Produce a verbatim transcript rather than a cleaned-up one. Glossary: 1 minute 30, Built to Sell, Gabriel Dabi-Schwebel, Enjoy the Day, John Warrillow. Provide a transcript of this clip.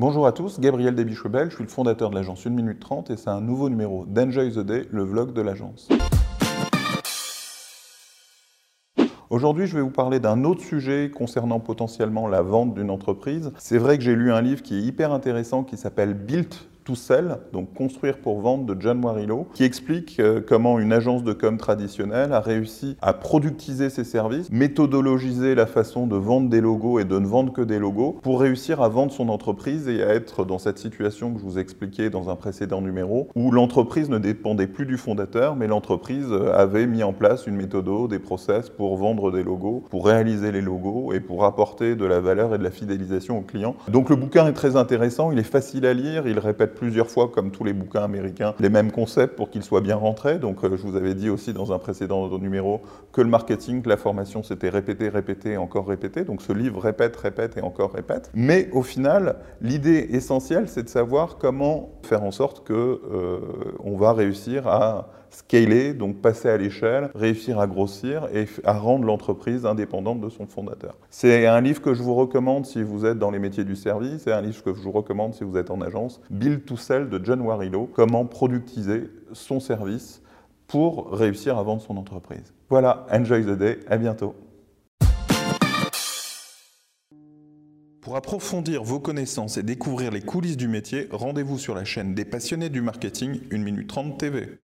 Bonjour à tous, Gabriel Dabi-Schwebel, je suis le fondateur de l'agence une minute trente et c'est un nouveau numéro d'Enjoy the Day, le vlog de l'agence. Aujourd'hui, je vais vous parler d'un autre sujet concernant potentiellement la vente d'une entreprise. C'est vrai que j'ai lu un livre qui est hyper intéressant qui s'appelle Built to Sell, donc construire pour vendre de John Warrillow, qui explique comment une agence de com traditionnelle a réussi à productiser ses services, méthodologiser la façon de vendre des logos et de ne vendre que des logos pour réussir à vendre son entreprise et à être dans cette situation que je vous expliquais dans un précédent numéro où l'entreprise ne dépendait plus du fondateur, mais l'entreprise avait mis en place une méthode, des process pour vendre des logos, pour réaliser les logos et pour apporter de la valeur et de la fidélisation aux clients. Donc le bouquin est très intéressant, il est facile à lire, il répète plusieurs fois, comme tous les bouquins américains, les mêmes concepts pour qu'ils soient bien rentrés. Donc je vous avais dit aussi dans un précédent numéro que le marketing, que la formation, c'était répété, répété, encore répété. Donc ce livre répète, répète et encore répète. Mais au final, l'idée essentielle, c'est de savoir comment faire en sorte que euh, on va réussir à scaler, donc passer à l'échelle, réussir à grossir et à rendre l'entreprise indépendante de son fondateur. C'est un livre que je vous recommande si vous êtes dans les métiers du service, c'est un livre que je vous recommande si vous êtes en agence, Built to Sell de John Warrillow, comment productiser son service pour réussir à vendre son entreprise. Voilà, enjoy the day, à bientôt. Pour approfondir vos connaissances et découvrir les coulisses du métier, rendez-vous sur la chaîne des passionnés du marketing une minute trente T V.